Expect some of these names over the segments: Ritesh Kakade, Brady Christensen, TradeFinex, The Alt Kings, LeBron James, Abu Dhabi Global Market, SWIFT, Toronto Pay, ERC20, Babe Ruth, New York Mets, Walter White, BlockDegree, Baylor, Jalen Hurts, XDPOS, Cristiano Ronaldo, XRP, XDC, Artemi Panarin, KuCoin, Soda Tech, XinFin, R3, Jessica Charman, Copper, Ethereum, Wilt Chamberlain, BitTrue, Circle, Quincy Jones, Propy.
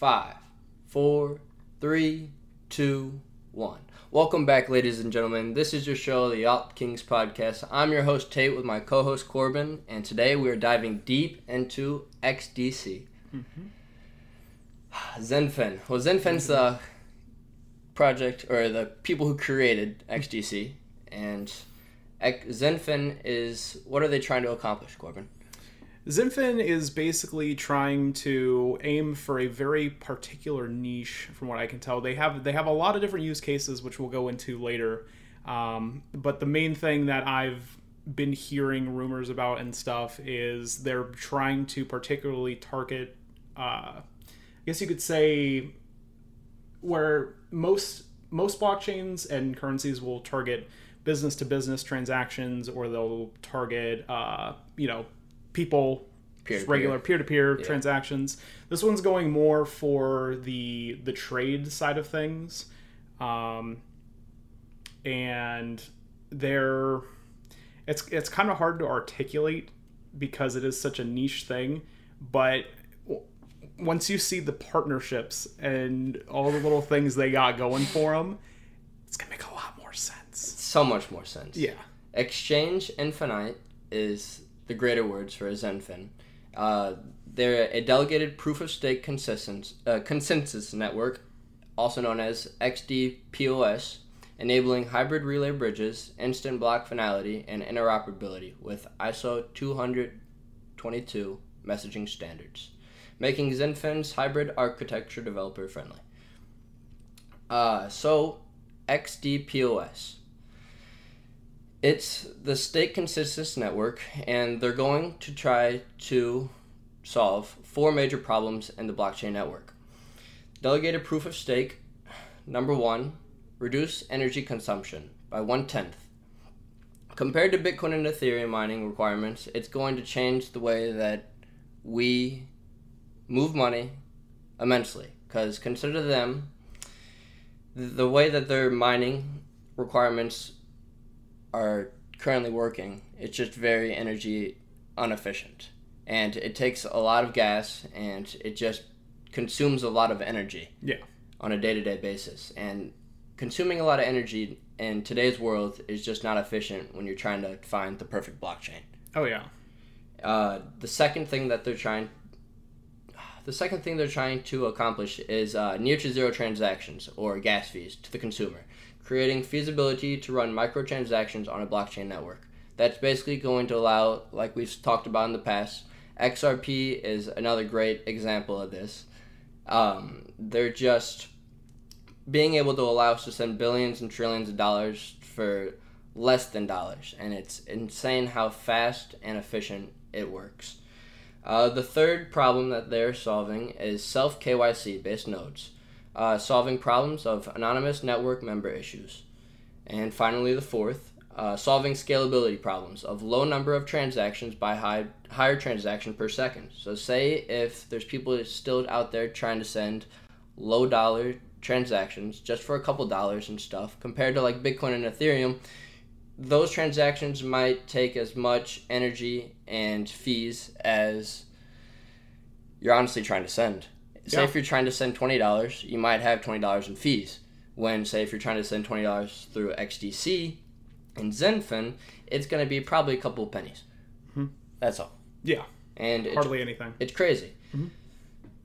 5, 4, 3, 2, 1. Welcome back, ladies and gentlemen. This is your show, the Alt Kings Podcast. I'm your host, Tate, with my co-host, Corbin, and today we are diving deep into XDC. XinFin. Well, XinFin's the project, or the people who created XDC, and XinFin is, what are they trying to accomplish, Corbin? XinFin is basically trying to aim for a very particular niche, from what I can tell. They have a lot of different use cases, which we'll go into later. But the main thing that I've been hearing rumors about and stuff is they're trying to particularly target, I guess you could say, where most blockchains and currencies will target business-to-business transactions, or they'll target, people, regular peer-to-peer transactions. This one's going more for the trade side of things, and it's kind of hard to articulate because it is such a niche thing. But once you see the partnerships and all the little things they got going for them, it's gonna make a lot more sense. So much more sense. Yeah. Exchange Infinite is the greater words for XinFin. They're a delegated proof-of-stake consensus network, also known as XDPOS, enabling hybrid relay bridges, instant block finality, and interoperability with ISO 20022 messaging standards, making XinFin's hybrid architecture developer-friendly. So, XDPOS. It's the stake consensus network, and they're going to try to solve four major problems in the blockchain network. Delegated proof of stake, number one, reduce energy consumption by 1/10. Compared to Bitcoin and Ethereum mining requirements, it's going to change the way that we move money immensely, because consider them, the way that their mining requirements are currently working, it's just very energy inefficient, and it takes a lot of gas, and it just consumes a lot of energy on a day-to-day basis, and consuming a lot of energy in today's world is just not efficient when you're trying to find the perfect blockchain. The second thing that they're trying to accomplish is near to zero transactions, or gas fees, to the consumer, creating feasibility to run microtransactions on a blockchain network. That's basically going to allow, like we've talked about in the past, XRP is another great example of this. They're just being able to allow us to send billions and trillions of dollars for less than dollars, and it's insane how fast and efficient it works. The third problem that they're solving is self-KYC based nodes, solving problems of anonymous network member issues. And finally, the fourth, solving scalability problems of low number of transactions by higher transaction per second. So say if there's people still out there trying to send low dollar transactions just for a couple dollars and stuff, compared to like Bitcoin and Ethereum, those transactions might take as much energy and fees as you're honestly trying to send. Say if you're trying to send $20, you might have $20 in fees. When, say, if you're trying to send $20 through XDC and XinFin, it's going to be probably a couple of pennies. That's all. Yeah. And hardly anything. It's crazy.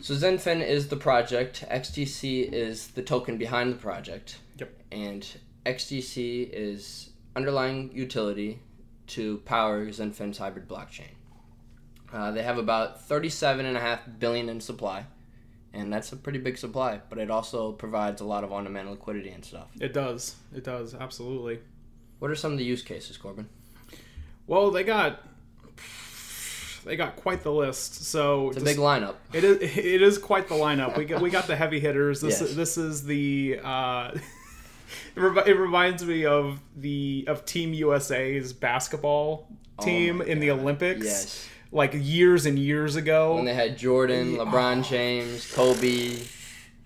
So XinFin is the project. XDC is the token behind the project. And XDC is underlying utility to power XinFin's hybrid blockchain. They have about 37.5 billion in supply, and that's a pretty big supply, but it also provides a lot of on-demand liquidity and stuff. It does, absolutely. What are some of the use cases, Corbin? Well, they got quite the list. So it's a big lineup. It is quite the lineup. We got the heavy hitters. This is the it reminds me of Team USA's basketball team in the Olympics. Yes. Like years and years ago, when they had Jordan, LeBron James, Kobe,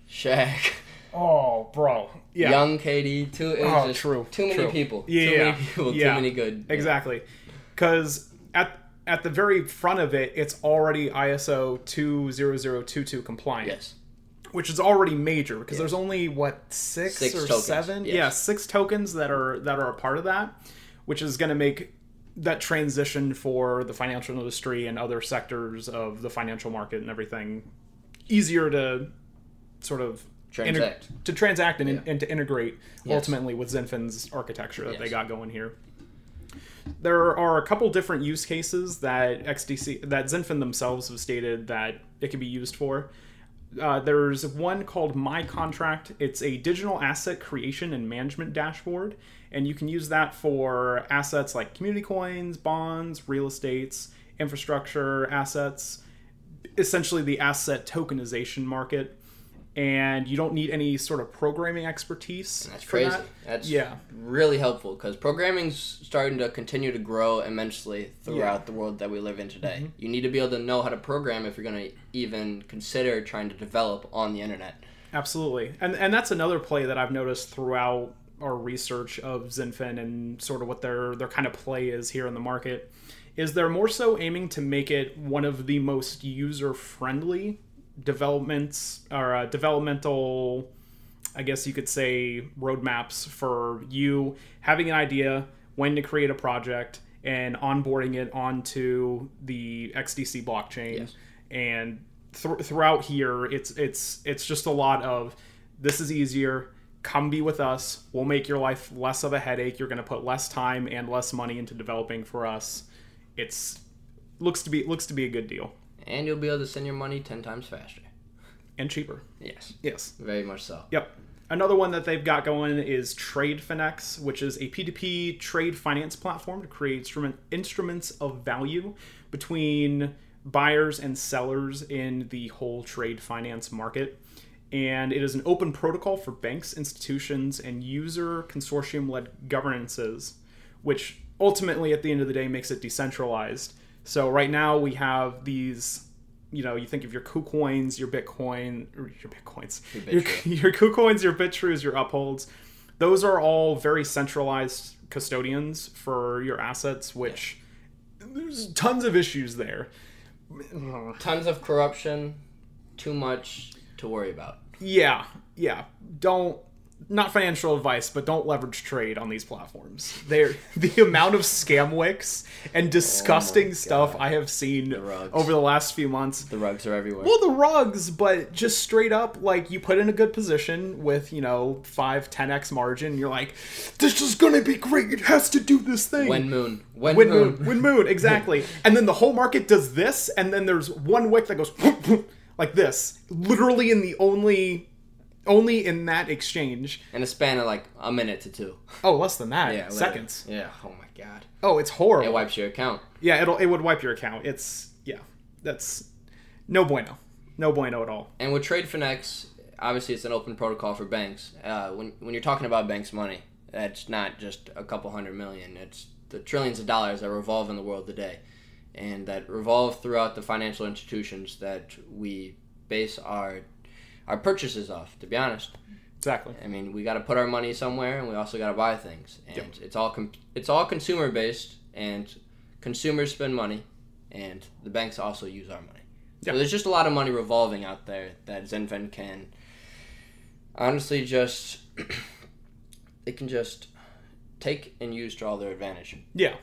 Shaq. Oh, bro. Yeah. Young KD. Too many people. Yeah. Too many people. Yeah. Too many good. Exactly. Because at the very front of it, it's already ISO 20022 compliant. Yes. which is already major because there's only what six or seven tokens. Yeah, 6 tokens that are a part of that, which is going to make that transition for the financial industry and other sectors of the financial market and everything easier to sort of transact and, and to integrate ultimately with XinFin's architecture that they got going here. There are a couple different use cases that XinFin themselves have stated that it can be used for. There's one called MyContract. It's a digital asset creation and management dashboard, and you can use that for assets like community coins, bonds, real estates, infrastructure assets, essentially the asset tokenization market. And you don't need any sort of programming expertise. That's crazy. That's really helpful because programming's starting to continue to grow immensely throughout the world that we live in today. You need to be able to know how to program if you're going to even consider trying to develop on the internet. Absolutely. And that's another play that I've noticed throughout our research of XinFin and sort of what their kind of play is here in the market, is they're more so aiming to make it one of the most user-friendly developmental, I guess you could say, roadmaps for you having an idea when to create a project and onboarding it onto the XDC blockchain. And throughout here, it's just a lot of, this is easier, come be with us, we'll make your life less of a headache, you're going to put less time and less money into developing for us. It's looks to be a good deal. And you'll be able to send your money 10 times faster. And cheaper. Yes. Yes. Very much so. Yep. Another one that they've got going is TradeFinex, which is a P2P trade finance platform to create instruments of value between buyers and sellers in the whole trade finance market. And it is an open protocol for banks, institutions, and user consortium-led governances, which ultimately, at the end of the day, makes it decentralized. So right now we have these, you think of your KuCoins, your KuCoins, your BitTrues, your Upholds. Those are all very centralized custodians for your assets, which there's tons of issues there. Tons of corruption, too much to worry about. Yeah, yeah. Not financial advice, but don't leverage trade on these platforms. The amount of scam wicks and disgusting stuff I have seen over the last few months. The rugs are everywhere. Well, the rugs, but just straight up, like, you put in a good position with, 5-10x margin. You're like, this is going to be great. It has to do this thing. Win moon. Exactly. And then the whole market does this, and then there's one wick that goes like this. Literally in the only in that exchange. In a span of like a minute to two. Oh, less than that. Yeah, seconds. Yeah. Oh my God. Oh, it's horrible. It wipes your account. Yeah, it would wipe your account. That's no bueno. No bueno at all. And with TradeFinex, obviously it's an open protocol for banks. When you're talking about banks' money, that's not just a couple $100 million. It's the trillions of dollars that revolve in the world today, and that revolve throughout the financial institutions that we base our purchases off, to be honest. Exactly. I mean, we got to put our money somewhere, and we also got to buy things. And it's all consumer based, and consumers spend money, and the banks also use our money. Yep. So there's just a lot of money revolving out there that XinFin can honestly just it can just take and use to all their advantage. Yeah.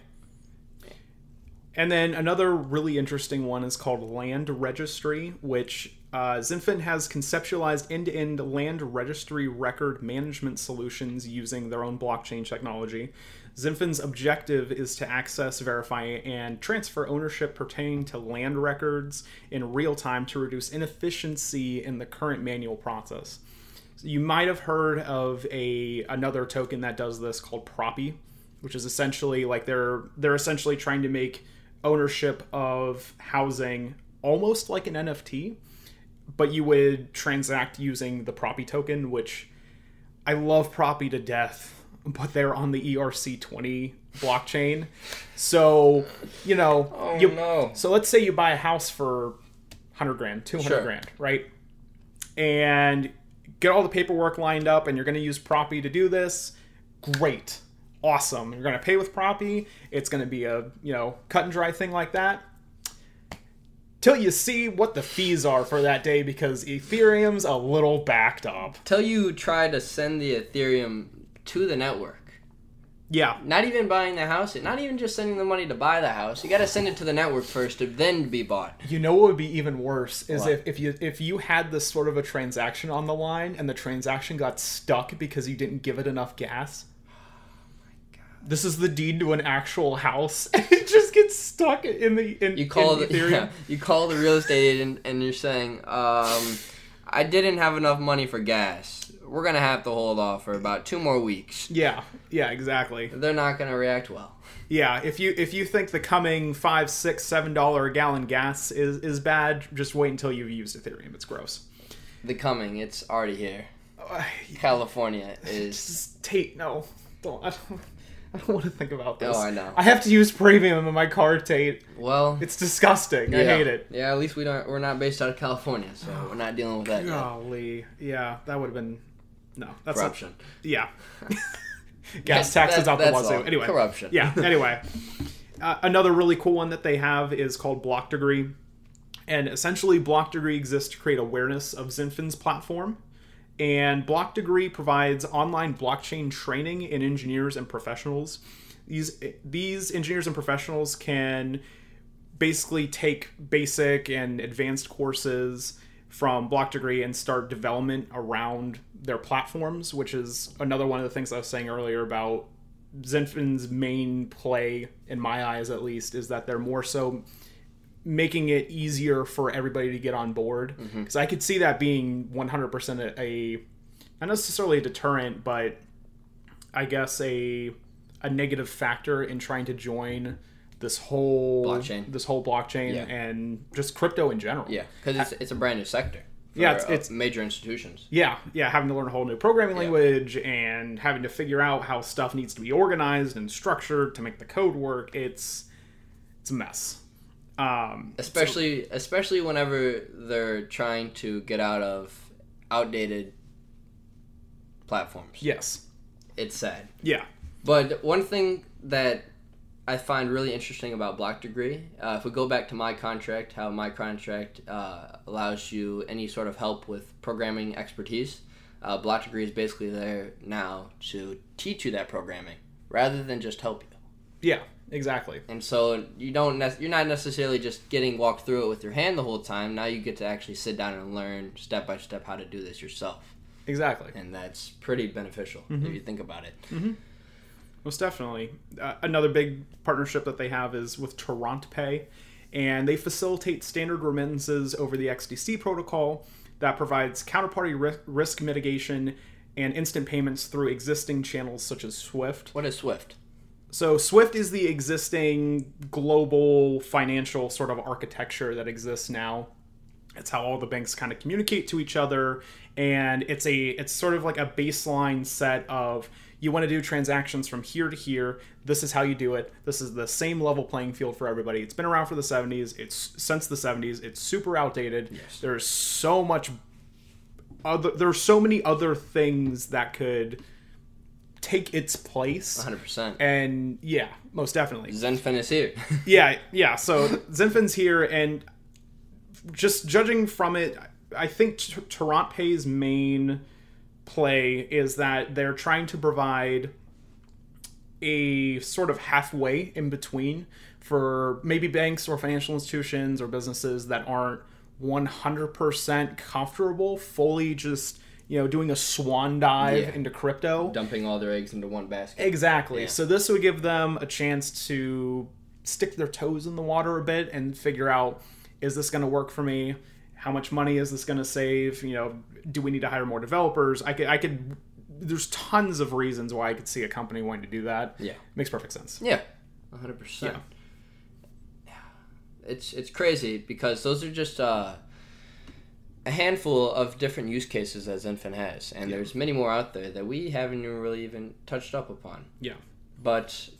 And then another really interesting one is called Land Registry, which XinFin has conceptualized end-to-end land registry record management solutions using their own blockchain technology. XinFin's objective is to access, verify, and transfer ownership pertaining to land records in real time to reduce inefficiency in the current manual process. So you might have heard of another token that does this called Propy, which is essentially like they're essentially trying to make ownership of housing almost like an NFT, but you would transact using the Propy token, which I love Propy to death, but they're on the ERC20 blockchain. So, so let's say you buy a house for 100 grand, 200 grand, right? And get all the paperwork lined up, and you're going to use Propy to do this. Great. Awesome. You're going to pay with Propy. It's going to be a, cut and dry thing like that. till you see what the fees are for that day, because Ethereum's a little backed up. Till you try to send the Ethereum to the network. Yeah. Not even buying the house, not even just sending the money to buy the house. You got to send it to the network first to then be bought. You know what would be even worse is if you had this sort of a transaction on the line and the transaction got stuck because you didn't give it enough gas. This is the deed to an actual house, and it just gets stuck in the Ethereum. Yeah, you call the real estate agent, and you're saying, I didn't have enough money for gas. We're going to have to hold off for about 2 more weeks. Yeah, yeah, exactly. They're not going to react well. Yeah, if you think the coming $5, $6, $7 a gallon gas is bad, just wait until you've used Ethereum. It's gross. The coming, it's already here. California is... Just take, no, don't... I don't want to think about this. Oh, I know. I have to use premium in my car, Tate. Well, it's disgusting. Yeah. I hate it. Yeah, at least we're not based out of California, so we're not dealing with that. Golly. Yet. Yeah, that would have been... No. That's corruption. Gas taxes out the wazoo. Anyway. Corruption. Yeah, anyway. Another really cool one that they have is called BlockDegree. And essentially, BlockDegree exists to create awareness of XinFin's platform. And BlockDegree provides online blockchain training in engineers and professionals. These engineers and professionals can basically take basic and advanced courses from BlockDegree and start development around their platforms, which is another one of the things I was saying earlier about XinFin's main play, in my eyes at least, is that they're more so making it easier for everybody to get on board, because I could see that being 100% a not necessarily a deterrent, but I guess a negative factor in trying to join this whole blockchain, and just crypto in general. Yeah, because it's a brand new sector. Yeah, it's major institutions. Yeah, having to learn a whole new programming language and having to figure out how stuff needs to be organized and structured to make the code work. It's a mess. Especially whenever they're trying to get out of outdated platforms. Yes. It's sad. Yeah. But one thing that I find really interesting about BlockDegree, if we go back to MyContract, how MyContract allows you any sort of help with programming expertise, BlockDegree is basically there now to teach you that programming rather than just help you. Yeah. Exactly. And so you're not necessarily just getting walked through it with your hand the whole time. Now you get to actually sit down and learn step by step how to do this yourself. Exactly. And that's pretty beneficial if you think about it. Mm-hmm. Most definitely. Another big partnership that they have is with Toronto Pay, and they facilitate standard remittances over the XDC protocol that provides counterparty risk mitigation and instant payments through existing channels such as SWIFT. What is SWIFT? So SWIFT is the existing global financial sort of architecture that exists now. It's how all the banks kind of communicate to each other, and it's sort of like a baseline set of, you want to do transactions from here to here, this is how you do it. This is the same level playing field for everybody. It's been around for the 70s. It's since the 70s. It's super outdated. Yes. There's so much there's so many other things that could take its place. 100%. And yeah, most definitely. XinFin is here. yeah. So XinFin's here, and just judging from it, I think Toronto Pay's main play is that they're trying to provide a sort of halfway in between for maybe banks or financial institutions or businesses that aren't 100% comfortable fully just doing a swan dive into crypto. Dumping all their eggs into one basket. Exactly. Yeah. So this would give them a chance to stick their toes in the water a bit and figure out, is this going to work for me? How much money is this going to save? Do we need to hire more developers? I could. There's tons of reasons why I could see a company wanting to do that. Yeah. It makes perfect sense. Yeah. 100%. Yeah. It's crazy because those are just... a handful of different use cases that XinFin has, and there's many more out there that we haven't really even touched up upon. Yeah. But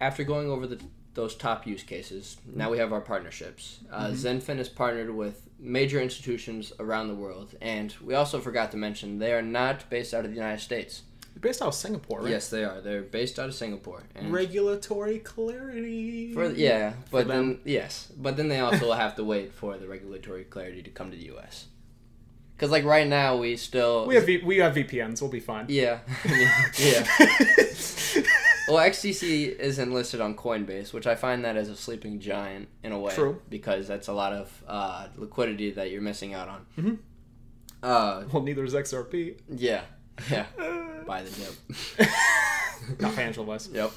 after going over those top use cases, now we have our partnerships. XinFin is partnered with major institutions around the world, and we also forgot to mention they are not based out of the United States. They're based out of Singapore, right? Yes, they are. They're based out of Singapore. And regulatory clarity. But then they also have to wait for the regulatory clarity to come to the U.S. Because like right now we have VPNs. We'll be fine. Yeah, yeah. Well, XDC isn't listed on Coinbase, which I find that as a sleeping giant in a way. True. Because that's a lot of liquidity that you're missing out on. Mm-hmm. Well, neither is XRP. Yeah. Yeah. Buy the dip. Not financial advice. Yep.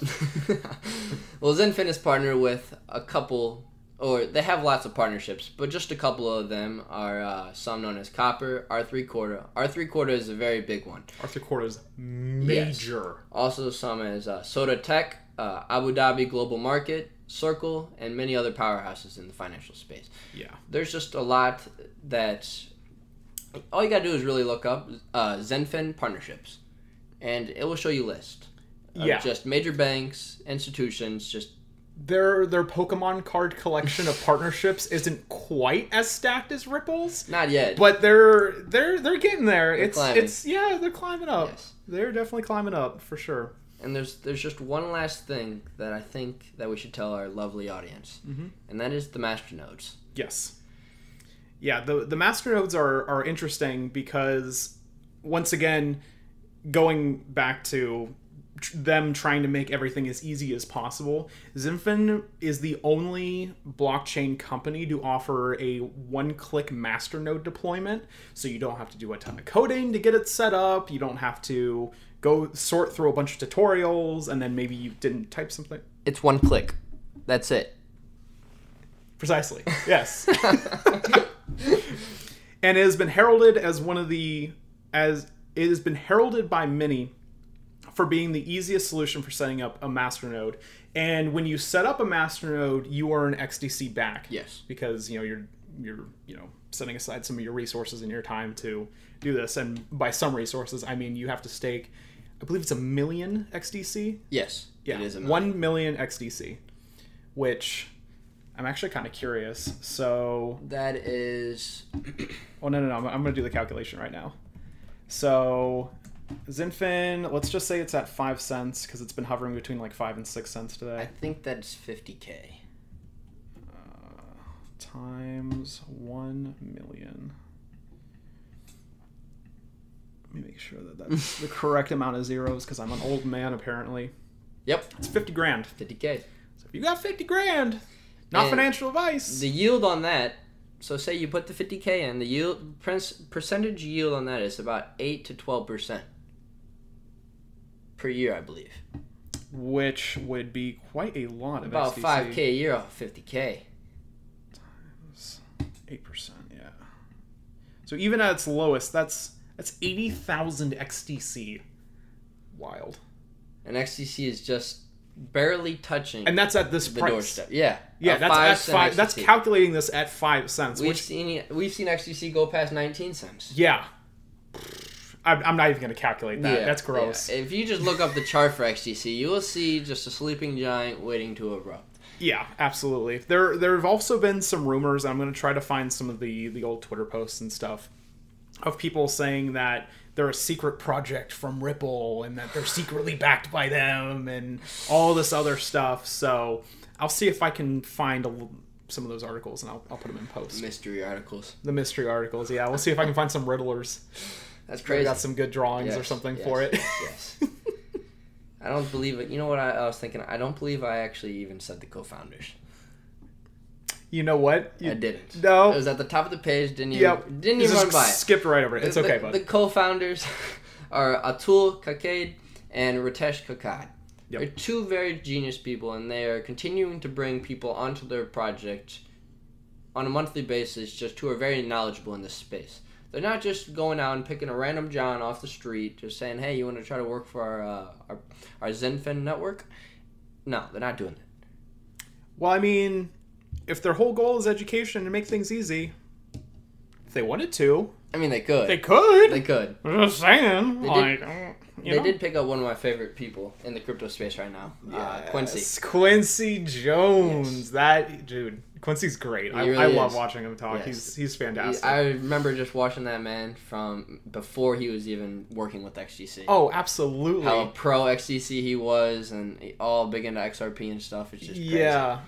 Well, XinFin is partnered with a couple, or they have lots of partnerships, but just a couple of them are some known as Copper, R3 Quarter. R3 Quarter is a very big one. R3 Quarter is major. Yes. Also some as Soda Tech, Abu Dhabi Global Market, Circle, and many other powerhouses in the financial space. Yeah. There's just a lot that's... All you gotta do is really look up XinFin partnerships, and it will show you a list. Yeah, just major banks, institutions, just their Pokemon card collection of partnerships isn't quite as stacked as Ripple's. Not yet, but they're getting there. They're climbing up. Yes. They're definitely climbing up for sure. And there's just one last thing that I think that we should tell our lovely audience, mm-hmm. and that is the masternodes. Yes. Yeah, the masternodes are interesting because, once again, going back to them trying to make everything as easy as possible, XinFin is the only blockchain company to offer a one-click masternode deployment. So you don't have to do a ton of coding to get it set up. You don't have to go sort through a bunch of tutorials, and then maybe you didn't type something. It's one click. That's it. Precisely. Yes. And it has been heralded as by many for being the easiest solution for setting up a masternode. And when you set up a masternode, you earn XDC back. Yes. Because you're setting aside some of your resources and your time to do this. And by some resources, I mean you have to stake, I believe it's 1 million XDC. Yes. Yeah. It is 1 million XDC, which. I'm actually kind of curious. So that is. Oh no! I'm gonna do the calculation right now. So, XinFin. Let's just say it's at 5 cents because it's been hovering between like 5 and 6 cents today. I think that's 50K. Times 1 million. Let me make sure that's the correct amount of zeros because I'm an old man apparently. Yep. It's 50 grand. 50K. So if you got 50 grand. Not financial advice. The yield on that, so say you put the 50K in, the yield percentage yield on that is about 8 to 12% per year, I believe. Which would be quite a lot of XDC. About 5K a year off 50K. Times 8%, yeah. So even at its lowest, that's 80,000 XDC. Wild. And XDC is just... barely touching, and that's at this the price. Doorstep. Yeah, yeah. That's at 5. That's calculating this at 5 cents. We've seen XDC go past 19 cents. Yeah, I'm not even going to calculate that. Yeah, that's gross. Yeah. If you just look up the chart for XDC, you will see just a sleeping giant waiting to erupt. Yeah, absolutely. There have also been some rumors. I'm going to try to find some of the old Twitter posts and stuff of people saying that. They're a secret project from Ripple and that they're secretly backed by them and all this other stuff. So I'll see if I can find some of those articles and I'll put them in post. Mystery articles. The mystery articles, yeah. We'll see if I can find some Riddlers. That's crazy. We got some good drawings or something for it. Yes. I don't believe it. You know what I was thinking? I don't believe I actually even said the co-founders. You know what? I didn't. No. It was at the top of the page. Didn't even run by it. Skipped right over it. It's okay, bud. The co-founders are Atul Kakade and Ritesh Kakade. Yep. They're two very genius people, and they are continuing to bring people onto their project on a monthly basis just who are very knowledgeable in this space. They're not just going out and picking a random John off the street, just saying, hey, you want to try to work for our XinFin network? No, they're not doing that. Well, I mean... if their whole goal is education and make things easy, if they wanted to. I mean, they could. They could. I'm just saying. They did pick up one of my favorite people in the crypto space right now, Quincy. Quincy Jones. Yes. That dude. Quincy's great. I love watching him talk. Yes. He's fantastic. I remember just watching that man from before he was even working with XDC. Oh, absolutely. How pro XDC he was, and all big into XRP and stuff. It's just crazy.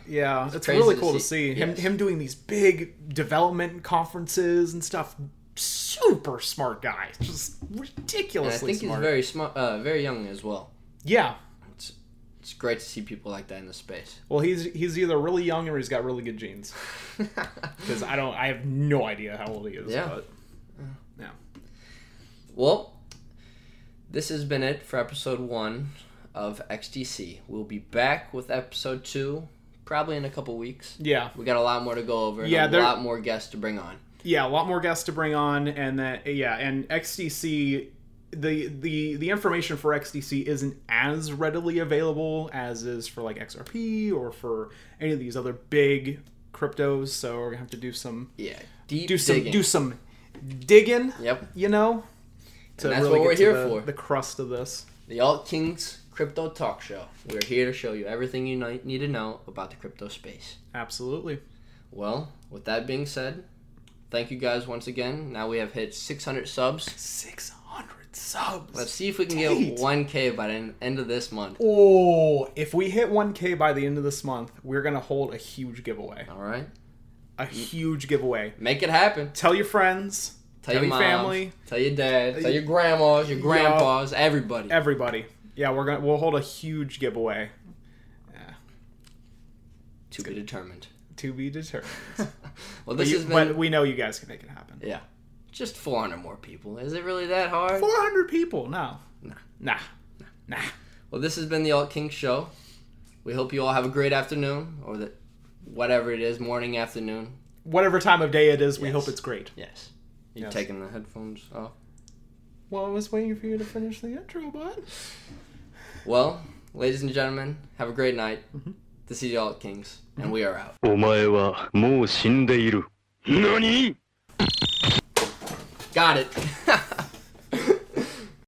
Yeah. It's crazy, really cool to see. Him doing these big development conferences and stuff. Super smart guy. Just ridiculously smart. I think he's very smart, very young as well. Yeah. It's great to see people like that in the space. Well, he's either really young or he's got really good genes. Because I have no idea how old he is. Yeah. But, yeah. Well, this has been it for episode 1 of XDC. We'll be back with episode 2 probably in a couple weeks. Yeah. We got a lot more to go over. And a lot more guests to bring on. Yeah, a lot more guests to bring on, and that and XDC. The information for XDC isn't as readily available as is for like XRP or for any of these other big cryptos. So we're gonna have to do some deep digging. Digging. Yep. And that's really what we're here for. The crust of this. The Alt Kings Crypto Talk Show. We're here to show you everything you need to know about the crypto space. Absolutely. Well, with that being said, thank you guys once again. Now we have hit 600 subs. 600 subs. Let's see if we can get 1K by the end of this month. Oh, if we hit 1K by the end of this month, we're going to hold a huge giveaway. All right. A huge giveaway. Make it happen. Tell your friends. Tell your family. Tell your dad. Tell your grandmas, your grandpas, everybody. Everybody. Yeah, we'll hold a huge giveaway. Yeah. To be determined. To be determined. Well, but we know you guys can make it happen. Yeah. Just 400 more people. Is it really that hard? 400 people? No. Nah. Well, this has been the Alt King Show. We hope you all have a great afternoon, or whatever it is, morning, afternoon. Whatever time of day it is, we hope it's great. Yes. You're taking the headphones off? Well, I was waiting for you to finish the intro, bud. Well, ladies and gentlemen, have a great night. This is the Alt Kings, and we are out. お前はもう死んでいる。何? Got it.